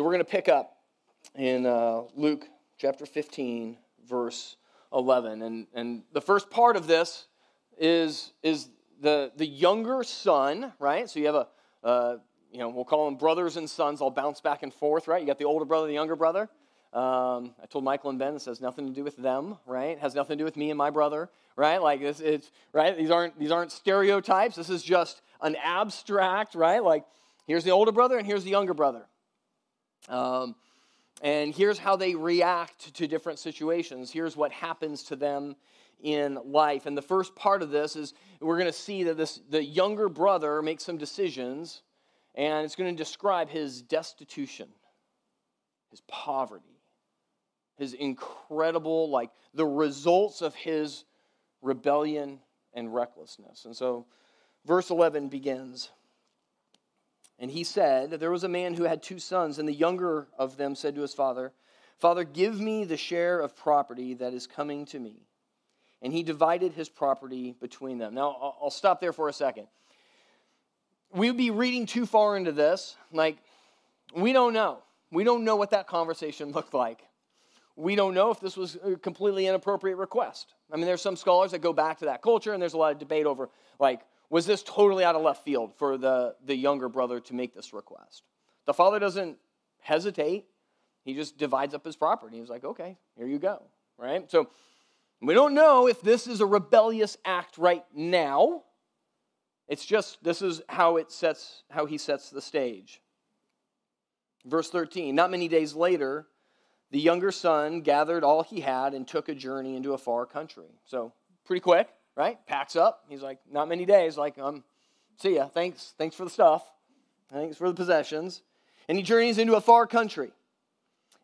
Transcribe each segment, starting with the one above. So we're going to pick up in Luke chapter 15, verse 11. And the first part of this is the younger son, right? So you have a, we'll call them brothers and sons. I'll bounce back and forth, right? You got the older brother, the younger brother. I told Michael and Ben, this has nothing to do with them, right? It has nothing to do with me and my brother, right? Like this, it's right. These aren't stereotypes. This is just an abstract, right? Like here's the older brother and here's the younger brother, and here's how they react to different situations. Here's what happens to them in life. And the first part of this is we're going to see that the younger brother makes some decisions, and it's going to describe his destitution, his poverty. His incredible, like, the results of his rebellion and recklessness. And so verse 11 begins. And he said, there was a man who had two sons, and the younger of them said to his father, Father, give me the share of property that is coming to me. And he divided his property between them. Now, I'll stop there for a second. We'd be reading too far into this. Like, we don't know. We don't know what that conversation looked like. We don't know if this was a completely inappropriate request. I mean, there's some scholars that go back to that culture, and there's a lot of debate over, like, was this totally out of left field for the younger brother to make this request? The father doesn't hesitate. He just divides up his property. He's like, okay, here you go, right? So we don't know if this is a rebellious act right now. It's just this is how he sets the stage. Verse 13, not many days later, the younger son gathered all he had and took a journey into a far country. So pretty quick, right? Packs up. He's like, not many days. Like, see ya. Thanks for the stuff. Thanks for the possessions. And he journeys into a far country.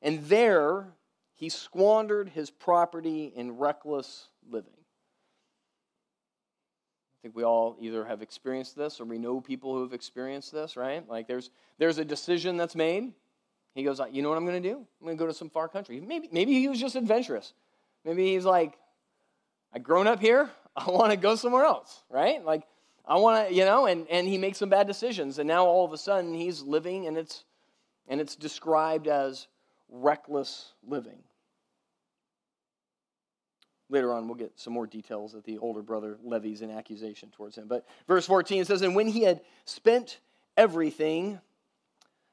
And there he squandered his property in reckless living. I think we all either have experienced this or we know people who have experienced this, right? Like there's a decision that's made. He goes, you know what I'm going to do? I'm going to go to some far country. Maybe he was just adventurous. Maybe he's like, I've grown up here. I want to go somewhere else, right? Like, I want to, and he makes some bad decisions. And now all of a sudden he's living, and it's described as reckless living. Later on, we'll get some more details that the older brother levies an accusation towards him. But verse 14 says, and when he had spent everything,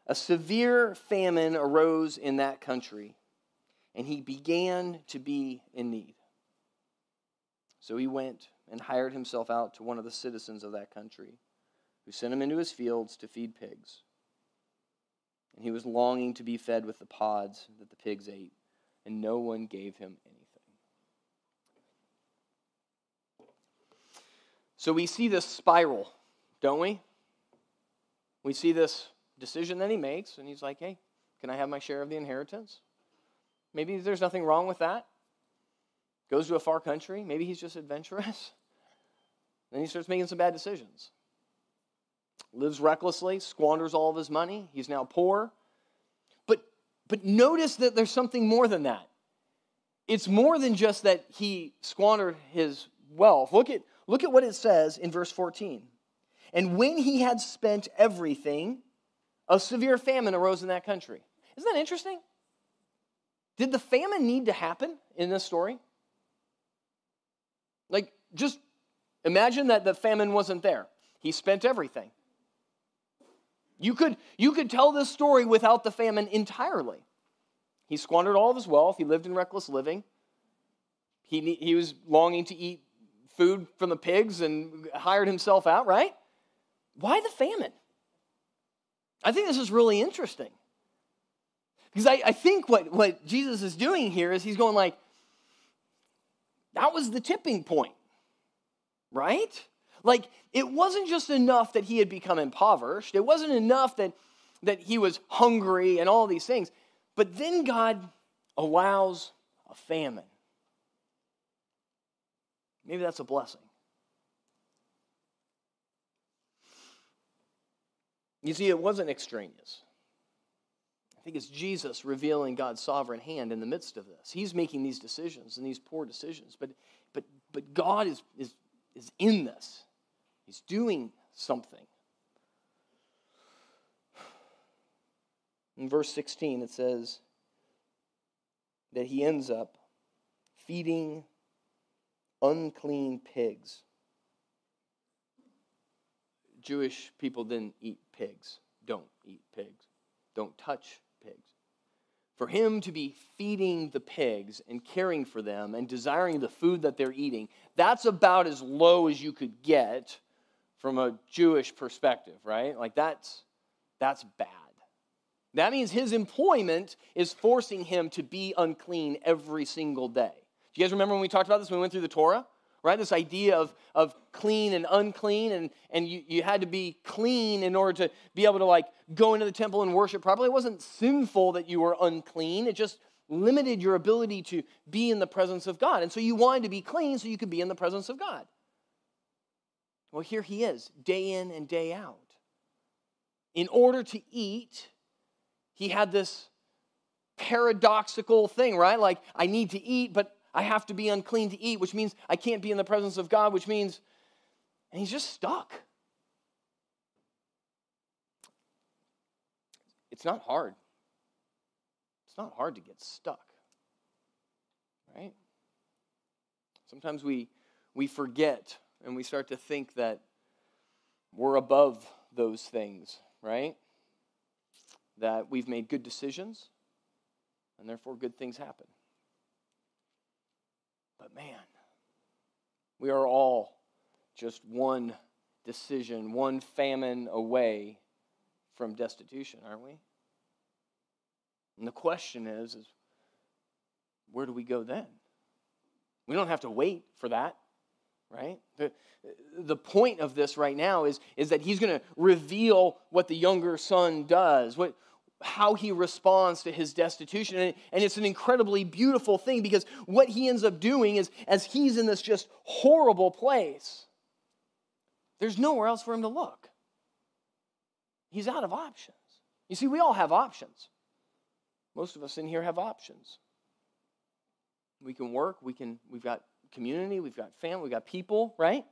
a severe famine arose in that country, and he began to be in need. So he went and hired himself out to one of the citizens of that country, who sent him into his fields to feed pigs. And he was longing to be fed with the pods that the pigs ate, and no one gave him anything. So we see this spiral, don't we? We see this decision that he makes, and he's like, hey, can I have my share of the inheritance? Maybe there's nothing wrong with that. Goes to a far country. Maybe he's just adventurous. Then he starts making some bad decisions. Lives recklessly, squanders all of his money. He's now poor. But notice that there's something more than that. It's more than just that he squandered his wealth. Look at what it says in verse 14. And when he had spent everything, a severe famine arose in that country. Isn't that interesting? Did the famine need to happen in this story? Like, just imagine that the famine wasn't there. He spent everything. You could tell this story without the famine entirely. He squandered all of his wealth. He lived in reckless living. He was longing to eat food from the pigs and hired himself out, right? Why the famine? I think this is really interesting, because I think what Jesus is doing here is he's going like, that was the tipping point, right? Like, it wasn't just enough that he had become impoverished. It wasn't enough that he was hungry and all these things. But then God allows a famine. Maybe that's a blessing. You see, it wasn't extraneous. I think it's Jesus revealing God's sovereign hand in the midst of this. He's making these decisions and these poor decisions, but God is in this. He's doing something. In verse 16, it says that he ends up feeding unclean pigs. Jewish people didn't eat pigs. Don't eat pigs. Don't touch pigs. For him to be feeding the pigs and caring for them and desiring the food that they're eating, that's about as low as you could get from a Jewish perspective, right? Like that's bad. That means his employment is forcing him to be unclean every single day. Do you guys remember when we talked about this when we went through the Torah? Right, this idea of clean and unclean, and you had to be clean in order to be able to like go into the temple and worship properly. It wasn't sinful that you were unclean. It just limited your ability to be in the presence of God. And so you wanted to be clean so you could be in the presence of God. Well, here he is, day in and day out. In order to eat, he had this paradoxical thing, right? Like, I need to eat, but I have to be unclean to eat, which means I can't be in the presence of God, which means, and he's just stuck. It's not hard. It's not hard to get stuck, right? Sometimes we forget and we start to think that we're above those things, right? That we've made good decisions and therefore good things happen. But man, we are all just one decision, one famine away from destitution, aren't we? And the question is where do we go then? We don't have to wait for that, right? The point of this right now is that he's going to reveal what the younger son does, how he responds to his destitution. And it's an incredibly beautiful thing because what he ends up doing is, as he's in this just horrible place, there's nowhere else for him to look. He's out of options. You see, we all have options. Most of us in here have options. We can work, we've got community, we've got family, we've got people, right?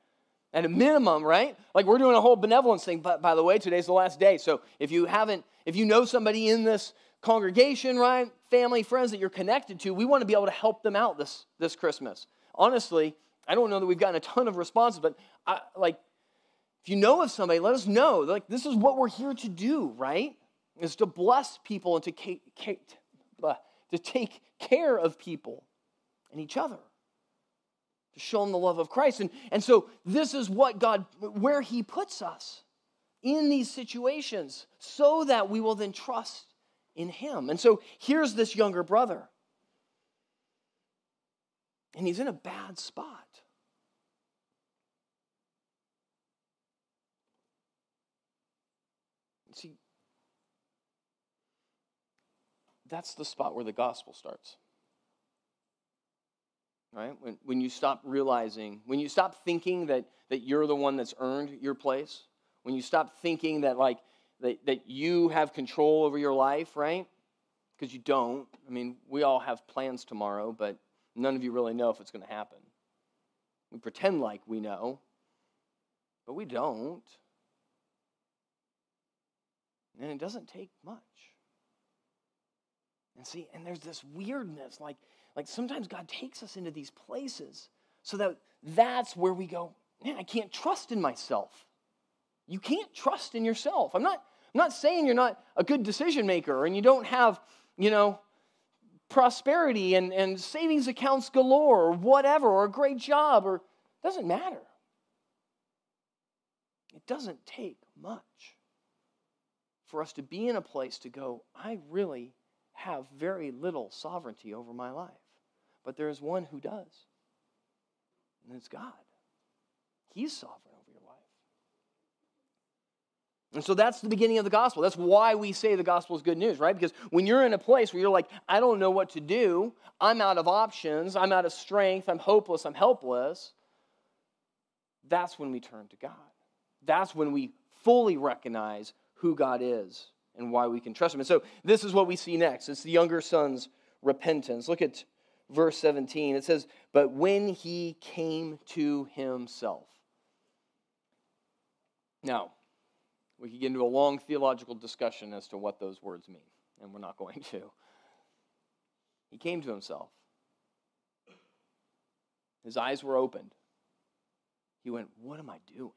At a minimum, right? Like we're doing a whole benevolence thing. But by the way, today's the last day. So if you know somebody in this congregation, right, family, friends that you're connected to, we want to be able to help them out this Christmas. Honestly, I don't know that we've gotten a ton of responses, but if you know of somebody, let us know. Like this is what we're here to do, right? Is to bless people and to take care of people and each other, to show them the love of Christ. And so this is what God, where he puts us in these situations so that we will then trust in him. And so here's this younger brother. And he's in a bad spot. See, that's the spot where the gospel starts. Right? When you stop realizing, when you stop thinking that you're the one that's earned your place, when you stop thinking that you have control over your life, right? Because you don't. I mean, we all have plans tomorrow, but none of you really know if it's going to happen. We pretend like we know, but we don't. And it doesn't take much. And see, and there's this weirdness, like sometimes God takes us into these places so that's where we go, man, I can't trust in myself. You can't trust in yourself. I'm not saying you're not a good decision maker and you don't have, prosperity and savings accounts galore or whatever, or a great job, or it doesn't matter. It doesn't take much for us to be in a place to go, I really have very little sovereignty over my life. But there is one who does, and it's God. He's sovereign over your life. And so that's the beginning of the gospel. That's why we say the gospel is good news, right? Because when you're in a place where you're like, I don't know what to do, I'm out of options, I'm out of strength, I'm hopeless, I'm helpless, that's when we turn to God. That's when we fully recognize who God is and why we can trust him. And so this is what we see next. It's the younger son's repentance. Look at verse 17. It says, but when he came to himself. Now, we could get into a long theological discussion as to what those words mean, and we're not going to. He came to himself. His eyes were opened. He went, what am I doing?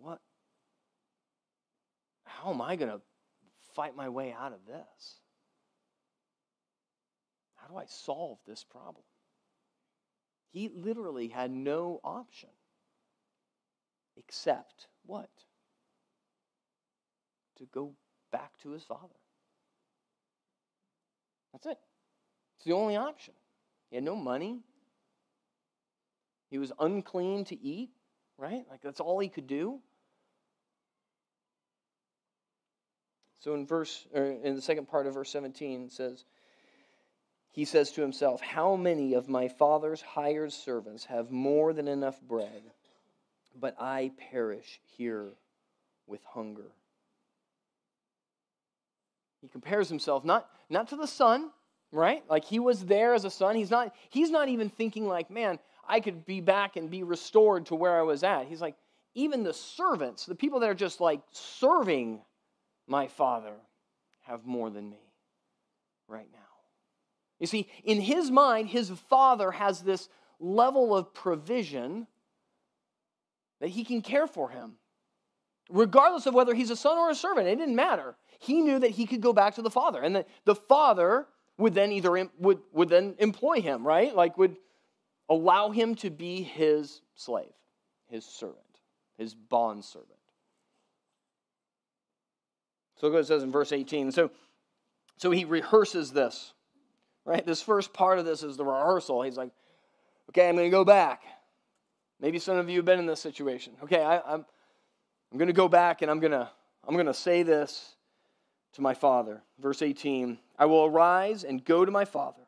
What? How am I going to fight my way out of this? How do I solve this problem? He literally had no option except what? To go back to his father. That's it. It's the only option. He had no money. He was unclean to eat, right? Like, that's all he could do. So in the second part of verse 17, it says, he says to himself, how many of my father's hired servants have more than enough bread, but I perish here with hunger? He compares himself not to the son, right? Like, he was there as a son. He's not even thinking like, man, I could be back and be restored to where I was at. He's like, even the servants, the people that are just like serving my father, have more than me right now. You see, in his mind, his father has this level of provision that he can care for him. Regardless of whether he's a son or a servant, it didn't matter. He knew that he could go back to the father, and that the father would then then employ him, right? Like, would allow him to be his slave, his servant, his bondservant. So look what it says in verse 18. So he rehearses this. Right, this first part of this is the rehearsal. He's like, okay, I'm going to go back. Maybe some of you have been in this situation. Okay, I'm going to go back, and I'm going to say this to my father. Verse 18, I will arise and go to my father,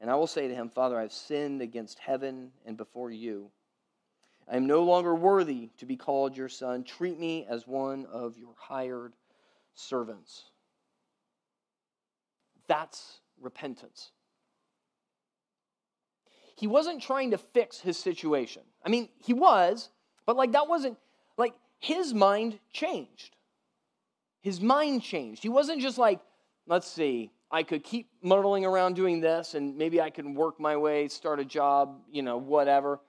and I will say to him, Father, I've sinned against heaven and before you. I am no longer worthy to be called your son. Treat me as one of your hired servants. That's repentance. He wasn't trying to fix his situation. I mean, he was, but like that wasn't, like his mind changed. His mind changed. He wasn't just like, let's see, I could keep muddling around doing this and maybe I can work my way, start a job, you know, whatever.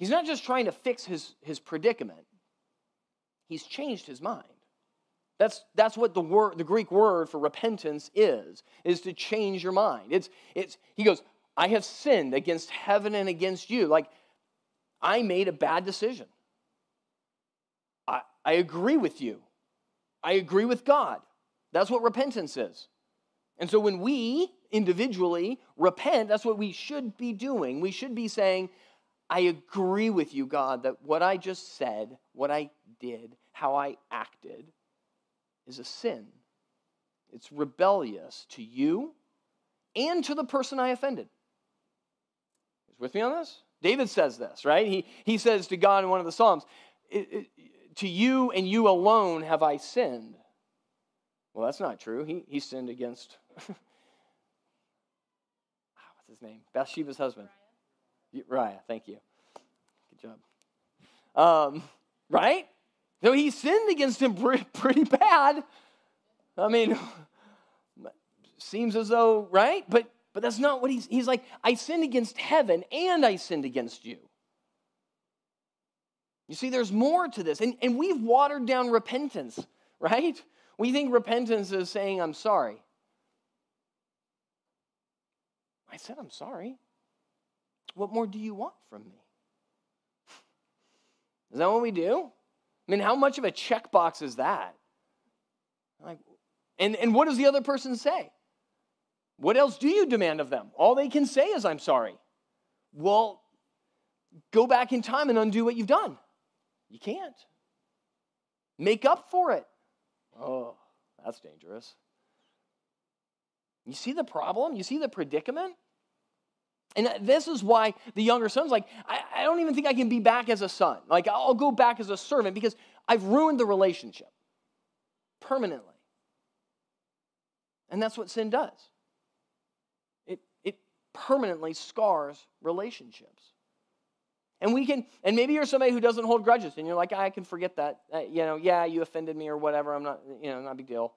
He's not just trying to fix his predicament. He's changed his mind. That's what the Greek word for repentance is to change your mind. He goes, I have sinned against heaven and against you. Like, I made a bad decision. I agree with you. I agree with God. That's what repentance is. And so when we individually repent, that's what we should be doing. We should be saying, I agree with you, God, that what I just said, what I did, how I acted, is a sin. It's rebellious to you and to the person I offended. You with me on this? David says this, right? He says to God in one of the Psalms, to you and you alone have I sinned. Well, that's not true. He sinned against, what's his name? Bathsheba's husband. Uriah, thank you. Good job. Right? No, he sinned against him pretty bad. I mean, seems as though, right? But that's not what he's like, I sinned against heaven and I sinned against you. You see, there's more to this. And we've watered down repentance, right? We think repentance is saying, I'm sorry. I said, I'm sorry. What more do you want from me? Is that what we do? I mean, how much of a checkbox is that? Like, and what does the other person say? What else do you demand of them? All they can say is, I'm sorry. Well, go back in time and undo what you've done. You can't. Make up for it. Oh, that's dangerous. You see the problem? You see the predicament? And this is why the younger son's like, I don't even think I can be back as a son. Like, I'll go back as a servant because I've ruined the relationship permanently. And that's what sin does. It permanently scars relationships. And maybe you're somebody who doesn't hold grudges, and you're like, I can forget that. You know, yeah, you offended me or whatever. I'm not, you know, not a big deal.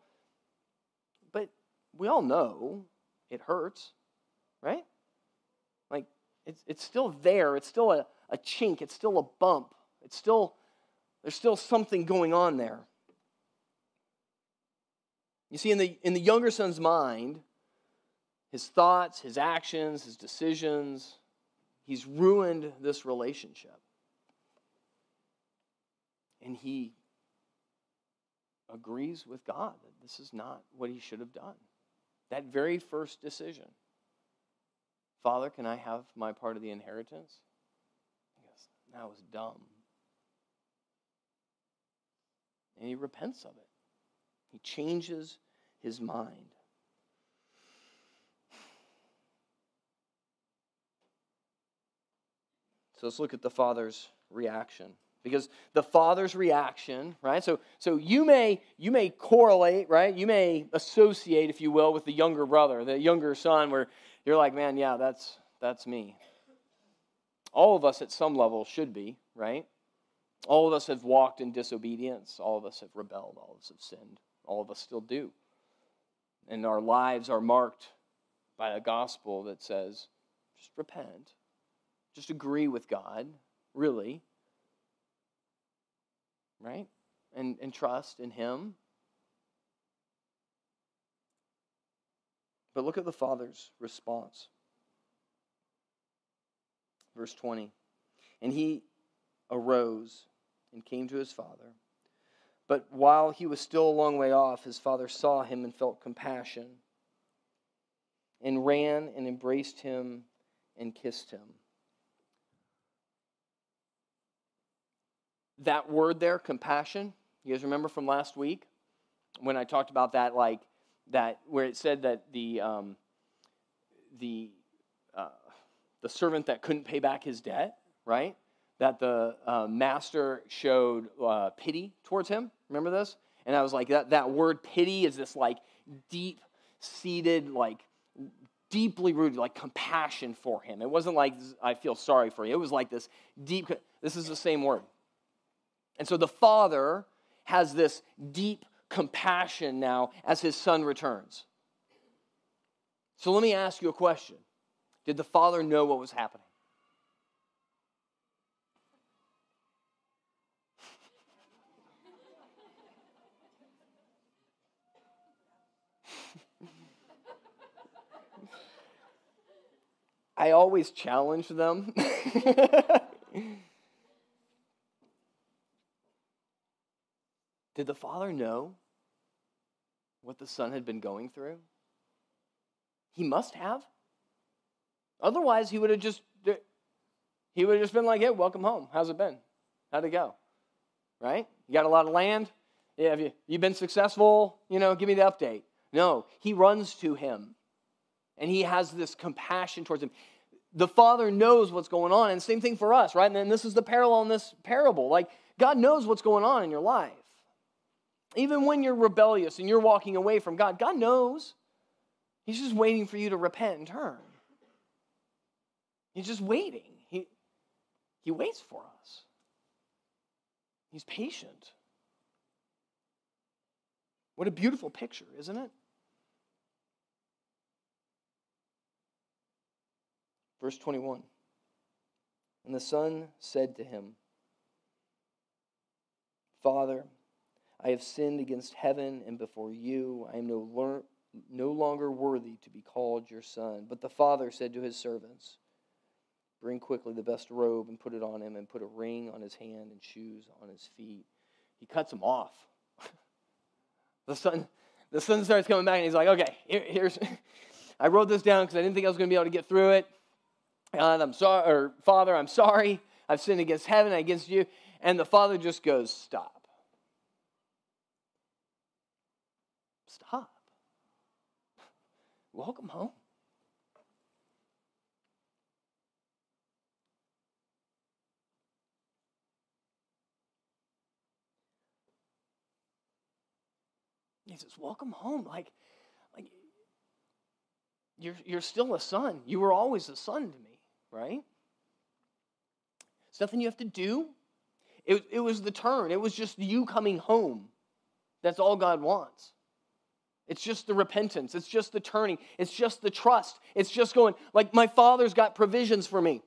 we all know it hurts, right? Like, it's still there. It's still a chink. It's still a bump. It's still, there's still something going on there. You see, in the younger son's mind, his thoughts, his actions, his decisions, he's ruined this relationship. And he agrees with God that this is not what he should have done. That very first decision. Father, can I have my part of the inheritance? He goes, that was dumb. And he repents of it. He changes his mind. So let's look at the father's reaction. Because the father's reaction, right? So you may correlate, right? You may associate, if you will, with the younger brother, the younger son, where you're like, man, yeah, that's me. All of us at some level should be, right? All of us have walked in disobedience. All of us have rebelled. All of us have sinned. All of us still do. And our lives are marked by a gospel that says, just repent. Just agree with God, really. Right? And trust in him. But look at the father's response. Verse 20. And he arose and came to his father. But while he was still a long way off, his father saw him and felt compassion and ran and embraced him and kissed him. That word there, compassion, you guys remember from last week when I talked about that, like that where it said that the servant that couldn't pay back his debt, right? That the master showed pity towards him. Remember this? And I was like, that word pity is this like deep-seated, like deeply rooted, like compassion for him. It wasn't like I feel sorry for you. It was like this deep, this is the same word. And so the father has this deep compassion now as his son returns. So let me ask you a question. Did the father know what was happening? I always challenge them. Did the father know what the son had been going through? He must have. Otherwise, he would have just been like, hey, welcome home. How's it been? How'd it go? Right? You got a lot of land? Yeah, have you been successful? You know, give me the update. No, he runs to him, and he has this compassion towards him. The father knows what's going on, and same thing for us, right? And then this is the parallel in this parable. Like, God knows what's going on in your life. Even when you're rebellious and you're walking away from God, God knows. He's just waiting for you to repent and turn. He's just waiting. He waits for us. He's patient. What a beautiful picture, isn't it? Verse 21. And the son said to him, Father, I have sinned against heaven and before you. I am no longer worthy to be called your son. But the father said to his servants, bring quickly the best robe and put it on him, and put a ring on his hand and shoes on his feet. He cuts him off. The son starts coming back, and he's like, okay, here's. I wrote this down because I didn't think I was going to be able to get through it. And I'm sorry, or Father, I'm sorry. I've sinned against heaven and against you. And the father just goes, stop. Stop. Welcome home. He says, welcome home. Like you're still a son. You were always a son to me, right? It's nothing you have to do. It was the turn. It was just you coming home. That's all God wants. It's just the repentance. It's just the turning. It's just the trust. It's just going, like, my Father's got provisions for me.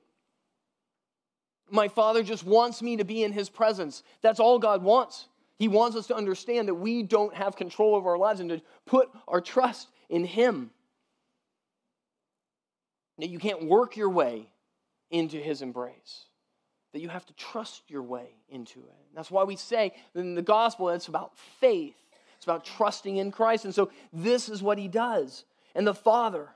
My Father just wants me to be in His presence. That's all God wants. He wants us to understand that we don't have control over our lives and to put our trust in Him. That you can't work your way into His embrace. That you have to trust your way into it. That's why we say in the gospel, it's about faith. It's about trusting in Christ. And so this is what He does. And the Father,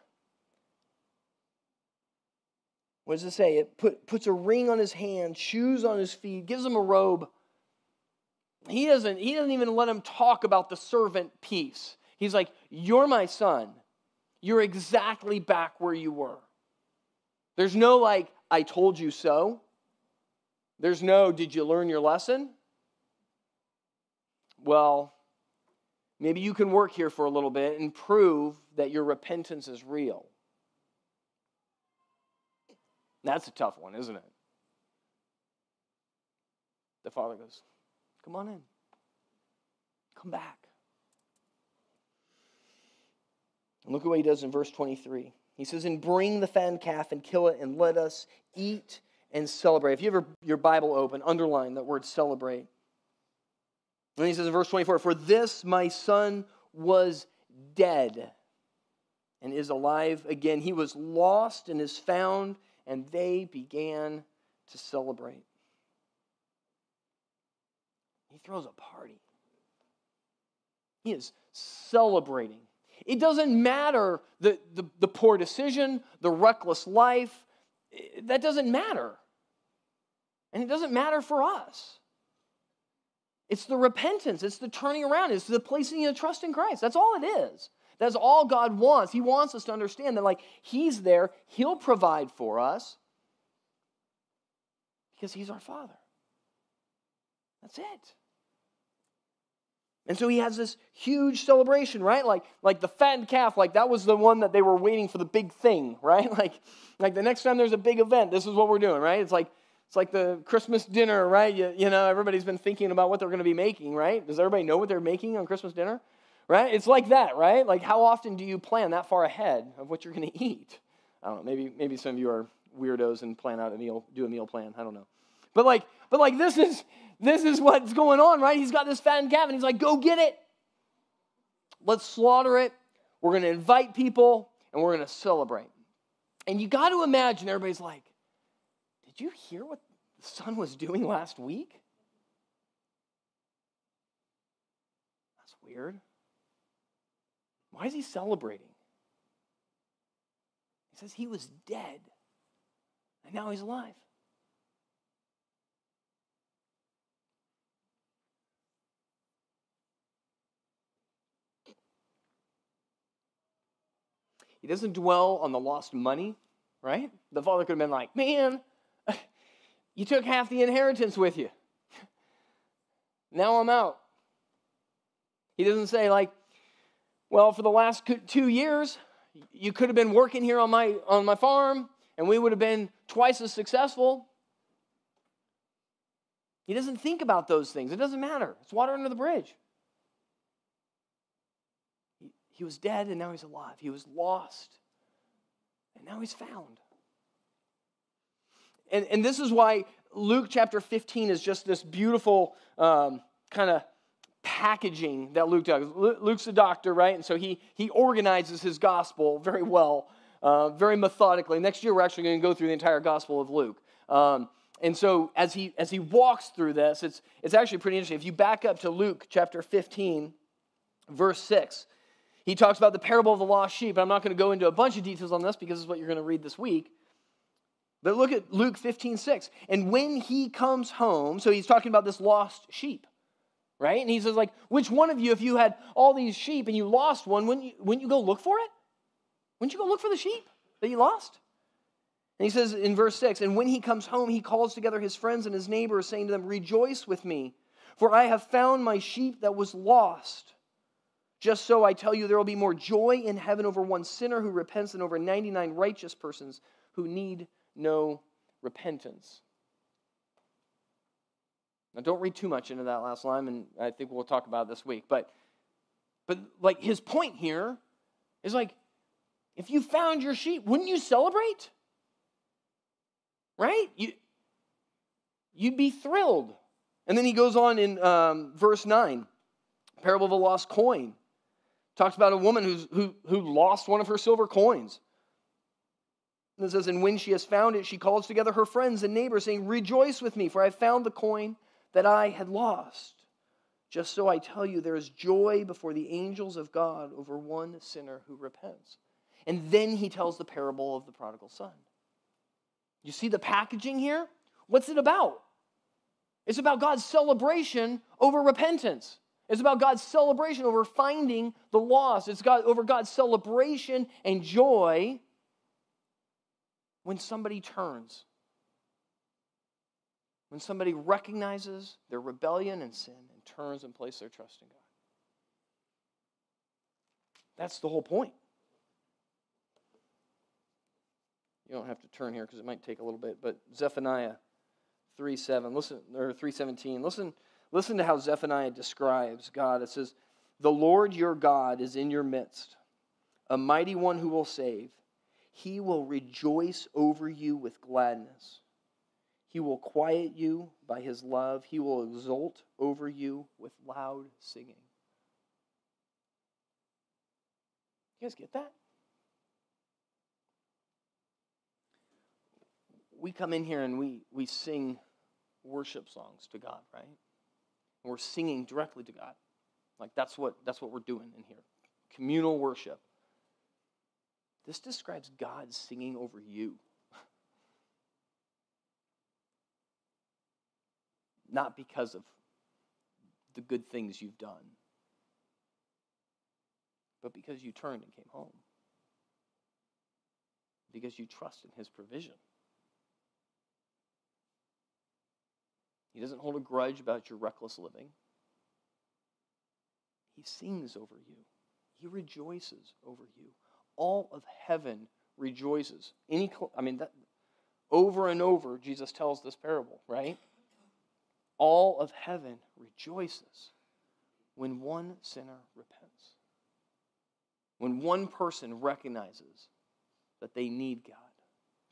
what does it say? It puts a ring on His hand, shoes on His feet, gives him a robe. He doesn't even let him talk about the servant piece. He's like, you're my son. You're exactly back where you were. There's no like, I told you so. There's no, did you learn your lesson? Well, maybe you can work here for a little bit and prove that your repentance is real. That's a tough one, isn't it? The Father goes, come on in. Come back. And look at what He does in verse 23. He says, and bring the fattened calf and kill it, and let us eat and celebrate. If you have your Bible open, underline that word celebrate. And he says in verse 24, for this my son was dead and is alive again. He was lost and is found, and they began to celebrate. He throws a party. He is celebrating. It doesn't matter the poor decision, the reckless life. That doesn't matter. And it doesn't matter for us. It's the repentance. It's the turning around. It's the placing your trust in Christ. That's all it is. That's all God wants. He wants us to understand that, like, He's there. He'll provide for us because He's our Father. That's it. And so He has this huge celebration, right? Like the fattened calf, like that was the one that they were waiting for the big thing, right? Like the next time there's a big event, this is what we're doing, right? It's like the Christmas dinner, right? You know, everybody's been thinking about what they're going to be making, right? Does everybody know what they're making on Christmas dinner? Right? It's like that, right? Like, how often do you plan that far ahead of what you're going to eat? I don't know. Maybe some of you are weirdos and plan out a meal, do a meal plan. I don't know. But like this is what's going on, right? He's got this fattened calf, and he's like, go get it. Let's slaughter it. We're going to invite people, and we're going to celebrate. And you got to imagine everybody's like, did you hear what the son was doing last week? That's weird. Why is he celebrating? He says he was dead, and now he's alive. He doesn't dwell on the lost money, right? The father could have been like, man, you took half the inheritance with you. Now I'm out. He doesn't say like, well, for the last 2 years, you could have been working here on my farm, and we would have been twice as successful. He doesn't think about those things. It doesn't matter. It's water under the bridge. He was dead, and now he's alive. He was lost, and now he's found. And this is why Luke chapter 15 is just this beautiful kind of packaging that Luke does. Luke's a doctor, right? And so he organizes his gospel very well, very methodically. Next year, we're actually going to go through the entire gospel of Luke. And so as he walks through this, it's actually pretty interesting. If you back up to Luke chapter 15, verse 6, he talks about the parable of the lost sheep. I'm not going to go into a bunch of details on this because it's what you're going to read this week. But look at Luke 15, 6. And when he comes home, so he's talking about this lost sheep. Right? And he says, like, which one of you, if you had all these sheep and you lost one, wouldn't you go look for it? Wouldn't you go look for the sheep that you lost? And he says in verse 6, and when he comes home, he calls together his friends and his neighbors, saying to them, rejoice with me, for I have found my sheep that was lost. Just so I tell you, there will be more joy in heaven over one sinner who repents than over 99 righteous persons who need no repentance. Now, don't read too much into that last line, and I think we'll talk about it this week. But But like his point here is like, if you found your sheep, wouldn't you celebrate? Right? You'd be thrilled. And then he goes on in verse 9, parable of a lost coin. Talks about a woman who lost one of her silver coins. And it says, and when she has found it, she calls together her friends and neighbors, saying, rejoice with me, for I found the coin that I had lost. Just so I tell you, there is joy before the angels of God over one sinner who repents. And then he tells the parable of the prodigal son. You see the packaging here? What's it about? It's about God's celebration over repentance. It's about God's celebration over finding the lost. It's over God's celebration and joy when somebody turns, when somebody recognizes their rebellion and sin and turns and places their trust in God. That's the whole point. You don't have to turn here because it might take a little bit, but Zephaniah 3:7, listen, or 3:17, listen to how Zephaniah describes God. It says, the Lord your God is in your midst, a mighty one who will save. He will rejoice over you with gladness. He will quiet you by his love. He will exult over you with loud singing. You guys get that? We come in here and we sing worship songs to God, right? And we're singing directly to God. Like that's what we're doing in here. Communal worship. This describes God singing over you. Not because of the good things you've done, but because you turned and came home. Because you trust in his provision. He doesn't hold a grudge about your reckless living. He sings over you. He rejoices over you. All of heaven rejoices. Over and over, Jesus tells this parable, right? All of heaven rejoices when one sinner repents. When one person recognizes that they need God,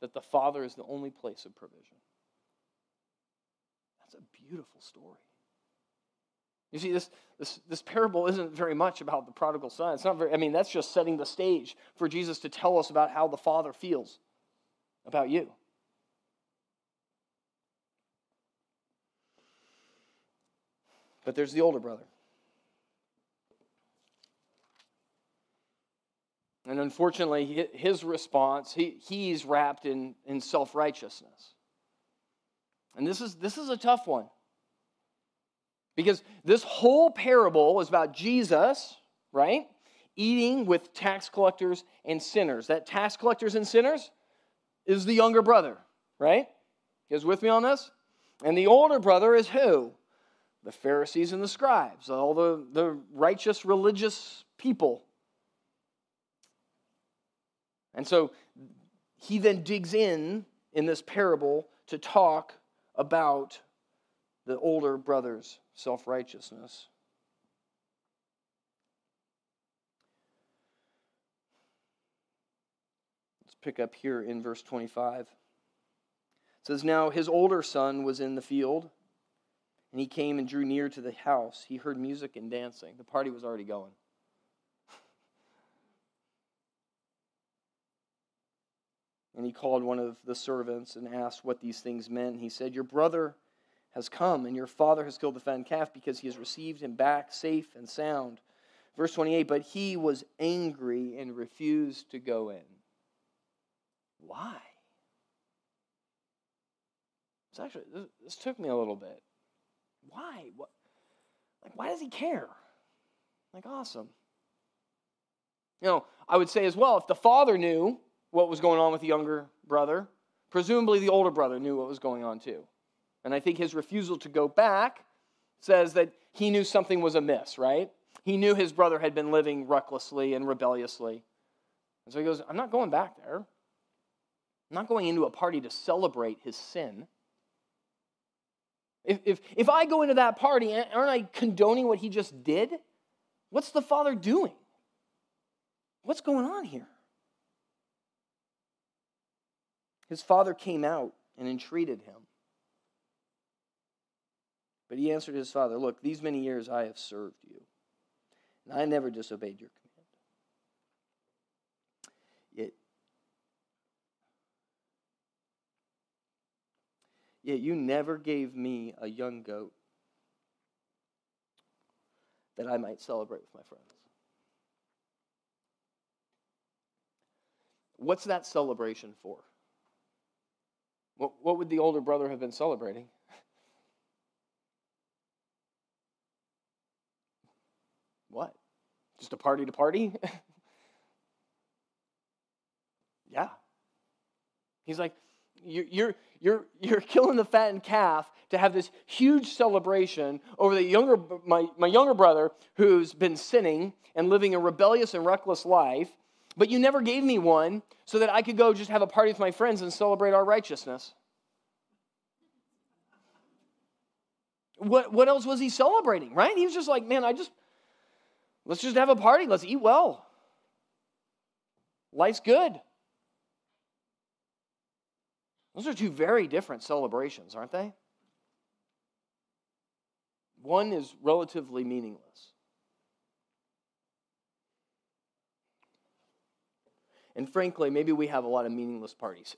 that the Father is the only place of provision. That's a beautiful story. You see, this parable isn't very much about the prodigal son. It's not that's just setting the stage for Jesus to tell us about how the Father feels about you. But there's the older brother. And unfortunately, his response, he's wrapped in self-righteousness. And this is a tough one. Because this whole parable is about Jesus, right, eating with tax collectors and sinners. That tax collectors and sinners is the younger brother, right? You guys with me on this? And the older brother is who? The Pharisees and the scribes, all the righteous religious people. And so he then digs in this parable to talk about the older brother's self-righteousness. Let's pick up here in verse 25. It says, now his older son was in the field, and he came and drew near to the house. He heard music and dancing. The party was already going. And he called one of the servants and asked what these things meant. And he said, your brother has come, and your father has killed the fattened calf because he has received him back safe and sound. Verse 28, but he was angry and refused to go in. Why? It's actually, this took me a little bit. Why? What? Like, why does he care? Like, awesome. You know, I would say as well, if the father knew what was going on with the younger brother, presumably the older brother knew what was going on too. And I think his refusal to go back says that he knew something was amiss, right? He knew his brother had been living recklessly and rebelliously. And so he goes, I'm not going back there. I'm not going into a party to celebrate his sin. If I go into that party, aren't I condoning what he just did? What's the father doing? What's going on here? His father came out and entreated him. But he answered his father, look, these many years I have served you, and I never disobeyed your command. Yet you never gave me a young goat that I might celebrate with my friends. What's that celebration for? What would the older brother have been celebrating? What? Just a party to party? Yeah. He's like, you're killing the fattened calf to have this huge celebration over the my younger brother who's been sinning and living a rebellious and reckless life, but you never gave me one so that I could go just have a party with my friends and celebrate our righteousness. What else was he celebrating, right? He was just like, man, let's just have a party. Let's eat well. Life's good. Those are two very different celebrations, aren't they? One is relatively meaningless. And frankly, maybe we have a lot of meaningless parties.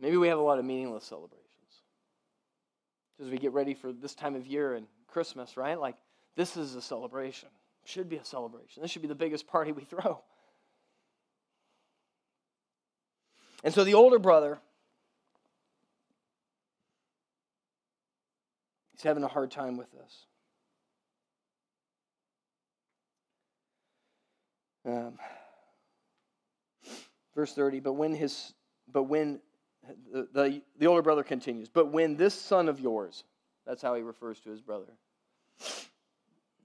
Maybe we have a lot of meaningless celebrations. As we get ready for this time of year and Christmas, right? Like, this is a celebration. Should be a celebration. This should be the biggest party we throw. And so the older brother, he's having a hard time with this. Verse 30, but when the older brother continues, but when this son of yours, that's how he refers to his brother,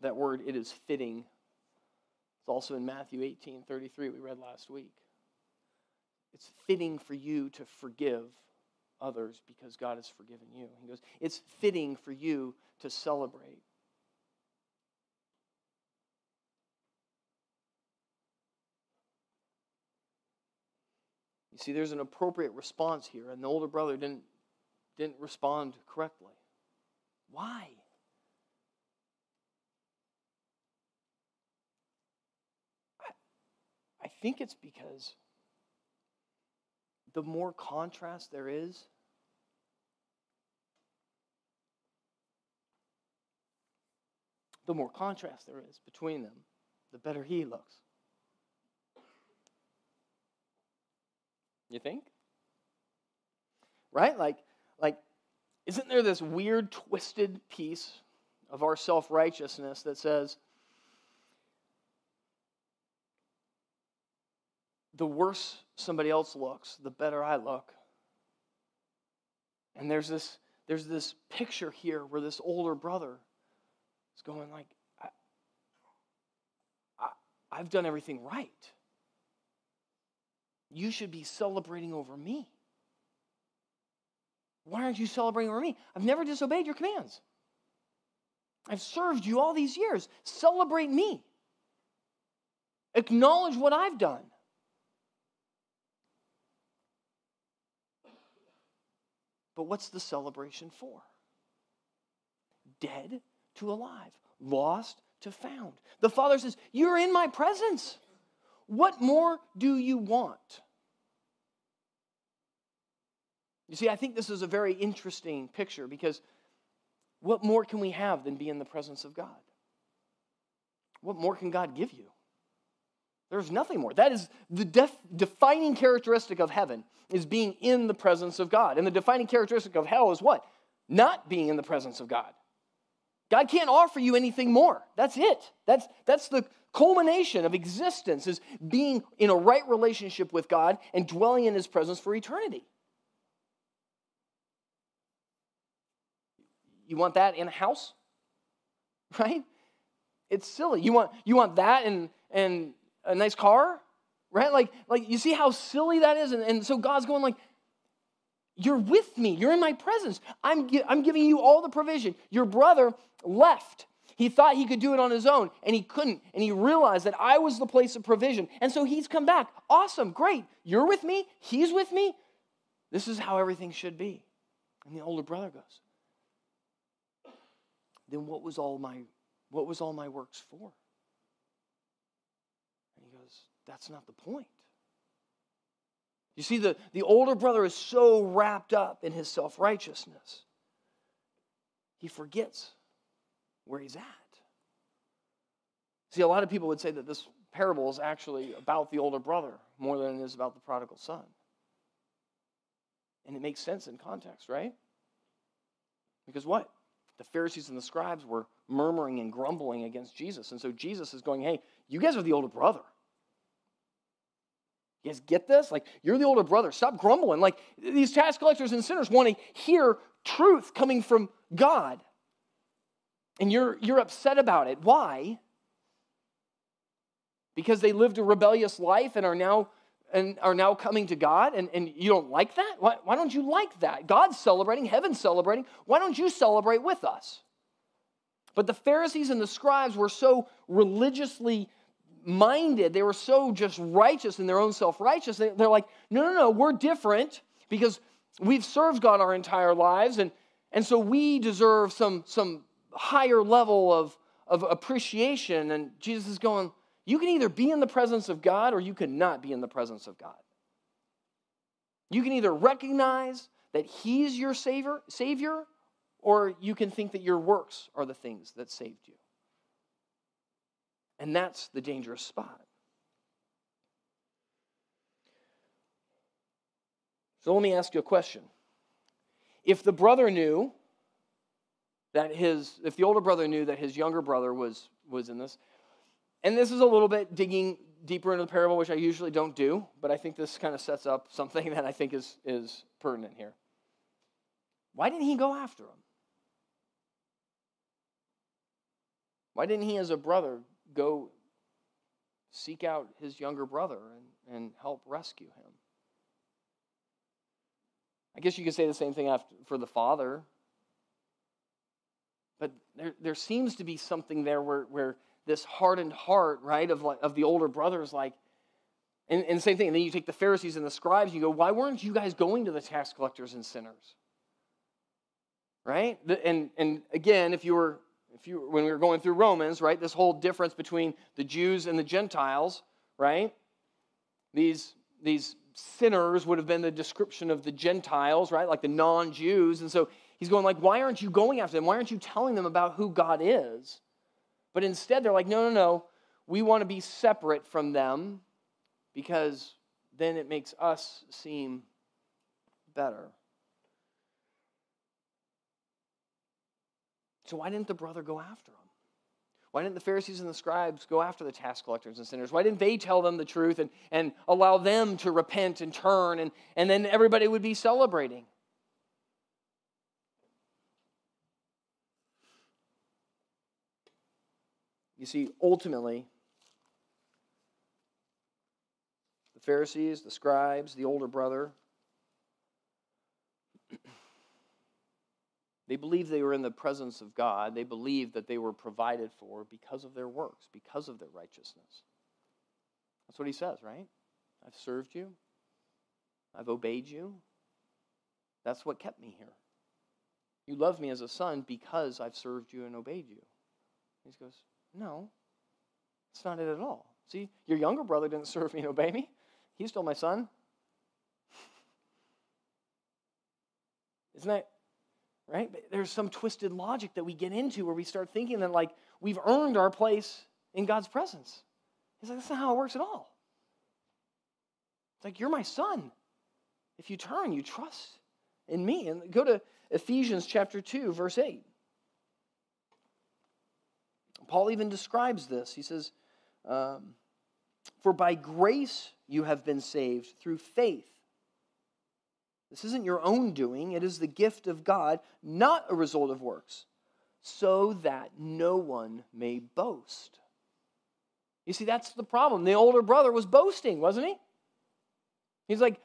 That word, it is fitting. It's also in Matthew 18:33 we read last week. It's fitting for you to forgive others because God has forgiven you. He goes, it's fitting for you to celebrate. You see, there's an appropriate response here, and the older brother didn't respond correctly. Why? I think it's because the more contrast there is, between them, the better he looks. You think? Right? Like, isn't there this weird, twisted piece of our self-righteousness that says, the worse somebody else looks, the better I look. And there's this picture here where this older brother is going like, I've done everything right. You should be celebrating over me. Why aren't you celebrating over me? I've never disobeyed your commands. I've served you all these years. Celebrate me. Acknowledge what I've done. But what's the celebration for? Dead to alive, lost to found. The Father says, you're in my presence. What more do you want? You see, I think this is a very interesting picture because what more can we have than be in the presence of God? What more can God give you? There's nothing more. That is the defining characteristic of heaven, is being in the presence of God. And the defining characteristic of hell is what? not being in the presence of God. God can't offer you anything more. That's it. That's the culmination of existence, is being in a right relationship with God and dwelling in his presence for eternity. You want that in a house? Right? It's silly. You want that and a nice car? Right? Like you see how silly that is? And so God's going like, you're with me. You're in my presence. I'm giving you all the provision. Your brother left. He thought he could do it on his own, and he couldn't. And he realized that I was the place of provision. And so he's come back. Awesome. Great. You're with me. He's with me. This is how everything should be. And the older brother goes, then what was all my works for? And he goes, that's not the point. You see, the older brother is so wrapped up in his self-righteousness, he forgets where he's at. See, a lot of people would say that this parable is actually about the older brother more than it is about the prodigal son. And it makes sense in context, right? Because what? The Pharisees and the scribes were murmuring and grumbling against Jesus. And so Jesus is going, hey, you guys are the older brother. You guys get this? Like, you're the older brother. Stop grumbling. Like, these tax collectors and sinners want to hear truth coming from God. And you're upset about it. Why? Because they lived a rebellious life and are now coming to God, and you don't like that? Why don't you like that? God's celebrating, heaven's celebrating. Why don't you celebrate with us? But the Pharisees and the scribes were so religiously minded. They were so just righteous in their own self-righteous. They're like, no, we're different because we've served God our entire lives, and so we deserve some higher level of appreciation. And Jesus is going, you can either be in the presence of God or you can not be in the presence of God. You can either recognize that he's your Savior, or you can think that your works are the things that saved you. And that's the dangerous spot. So let me ask you a question. If the brother knew that if the older brother knew that his younger brother was in this, and this is a little bit digging deeper into the parable, which I usually don't do, but I think this kind of sets up something that I think is pertinent here. Why didn't he go after him? Why didn't he, as a brother, go seek out his younger brother and help rescue him? I guess you could say the same thing for the father. But there seems to be something there where this hardened heart, right, of the older brother is like, and same thing. And then you take the Pharisees and the scribes, and you go, why weren't you guys going to the tax collectors and sinners? Right? And again, when we were going through Romans, right, this whole difference between the Jews and the Gentiles, right? These sinners would have been the description of the Gentiles, right? Like the non-Jews. And so he's going like, why aren't you going after them? Why aren't you telling them about who God is? But instead, they're like, no. We want to be separate from them because then it makes us seem better. So why didn't the brother go after him? Why didn't the Pharisees and the scribes go after the tax collectors and sinners? Why didn't they tell them the truth and allow them to repent and turn, and then everybody would be celebrating? You see, ultimately, the Pharisees, the scribes, the older brother, they believed they were in the presence of God. They believed that they were provided for because of their works, because of their righteousness. That's what he says, right? I've served you. I've obeyed you. That's what kept me here. You love me as a son because I've served you and obeyed you. He goes, no, that's not it at all. See, your younger brother didn't serve me and obey me. He's still my son. Isn't that right? But there's some twisted logic that we get into where we start thinking that, like, we've earned our place in God's presence. It's like, that's not how it works at all. It's like, you're my son. If you turn, you trust in me. And go to Ephesians chapter 2, verse 8. Paul even describes this. He says, for by grace you have been saved through faith. This isn't your own doing. It is the gift of God, not a result of works, so that no one may boast. You see, that's the problem. The older brother was boasting, wasn't he? He's like,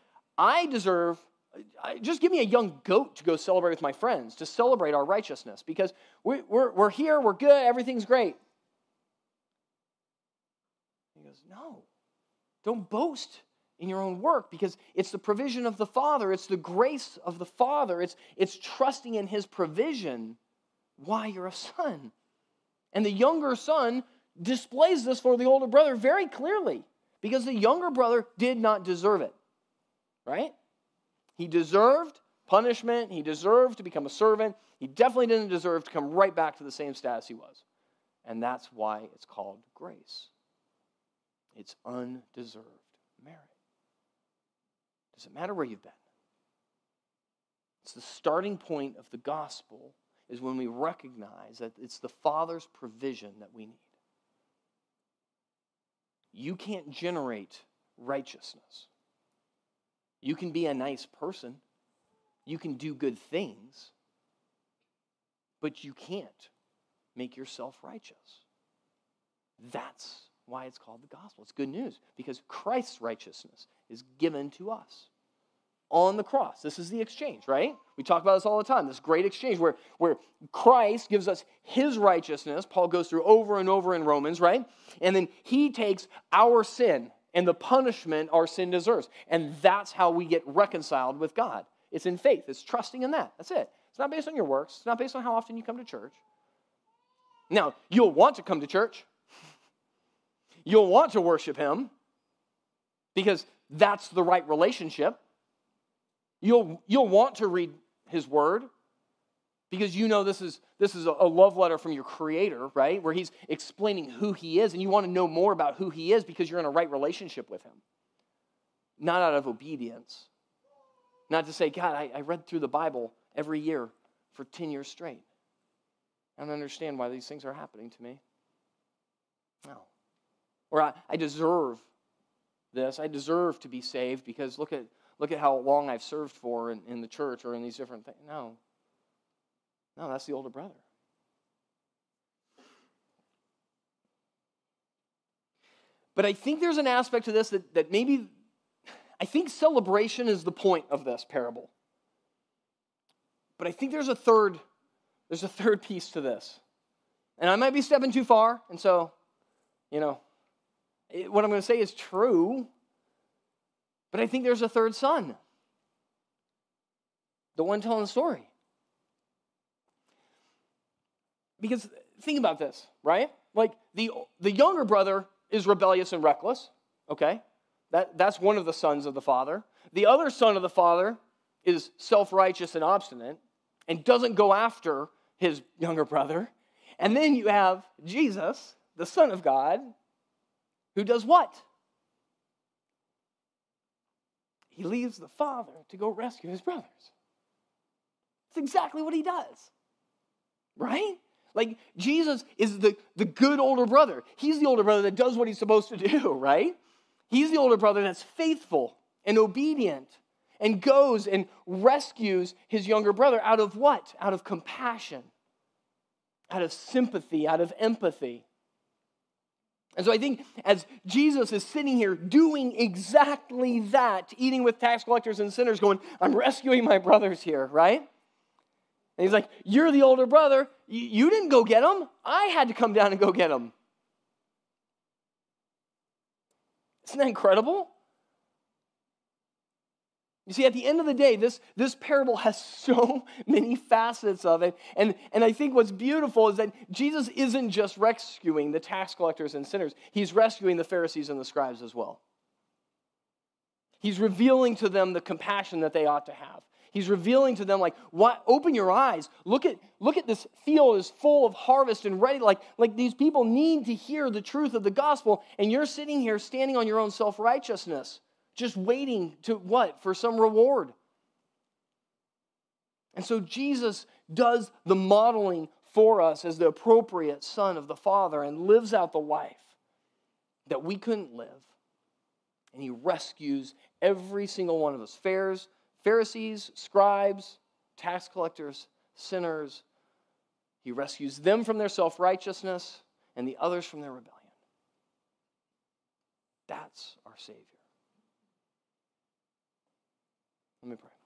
just give me a young goat to go celebrate with my friends, to celebrate our righteousness, because we're here, we're good, everything's great. He goes, no, don't boast in your own work, because it's the provision of the Father, it's the grace of the Father, it's trusting in his provision why you're a son. And the younger son displays this for the older brother very clearly, because the younger brother did not deserve it, right? He deserved punishment. He deserved to become a servant. He definitely didn't deserve to come right back to the same status he was. And that's why it's called grace. It's undeserved merit. Doesn't matter where you've been. It's the starting point of the gospel is when we recognize that it's the Father's provision that we need. You can't generate righteousness. You can be a nice person. You can do good things. But you can't make yourself righteous. That's why it's called the gospel. It's good news, because Christ's righteousness is given to us on the cross. This is the exchange, right? We talk about this all the time, this great exchange where Christ gives us his righteousness. Paul goes through over and over in Romans, right? And then he takes our sin and the punishment our sin deserves. And that's how we get reconciled with God. It's in faith. It's trusting in that. That's it. It's not based on your works. It's not based on how often you come to church. Now, you'll want to come to church. You'll want to worship him, because that's the right relationship. You'll want to read his word, because you know this is a love letter from your creator, right? Where he's explaining who he is, and you want to know more about who he is because you're in a right relationship with him. Not out of obedience. Not to say, God, I read through the Bible every year for 10 years straight. I don't understand why these things are happening to me. No. Or I deserve this. I deserve to be saved because look at how long I've served for in the church or in these different things. No. No, that's the older brother. But I think there's an aspect to this that maybe, I think celebration is the point of this parable. But I think there's a third piece to this. And I might be stepping too far, and so, what I'm going to say is true, but I think there's a third son, the one telling the story. Because think about this, right? Like the younger brother is rebellious and reckless, okay? That's one of the sons of the father. The other son of the father is self-righteous and obstinate and doesn't go after his younger brother. And then you have Jesus, the Son of God, who does what? He leaves the father to go rescue his brothers. That's exactly what he does, right? Like, Jesus is the good older brother. He's the older brother that does what he's supposed to do, right? He's the older brother that's faithful and obedient and goes and rescues his younger brother out of what? Out of compassion, out of sympathy, out of empathy. And so I think as Jesus is sitting here doing exactly that, eating with tax collectors and sinners, going, I'm rescuing my brothers here, right? And he's like, you're the older brother. You didn't go get him. I had to come down and go get him. Isn't that incredible? You see, at the end of the day, this parable has so many facets of it. And I think what's beautiful is that Jesus isn't just rescuing the tax collectors and sinners. He's rescuing the Pharisees and the scribes as well. He's revealing to them the compassion that they ought to have. He's revealing to them, like, what? Open your eyes. Look at this field is full of harvest and ready. Like these people need to hear the truth of the gospel, and you're sitting here standing on your own self-righteousness, just waiting to what? For some reward. And so Jesus does the modeling for us as the appropriate son of the Father and lives out the life that we couldn't live. And he rescues every single one of us. Pharisees, scribes, tax collectors, sinners. He rescues them from their self-righteousness and the others from their rebellion. That's our Savior. Let me pray.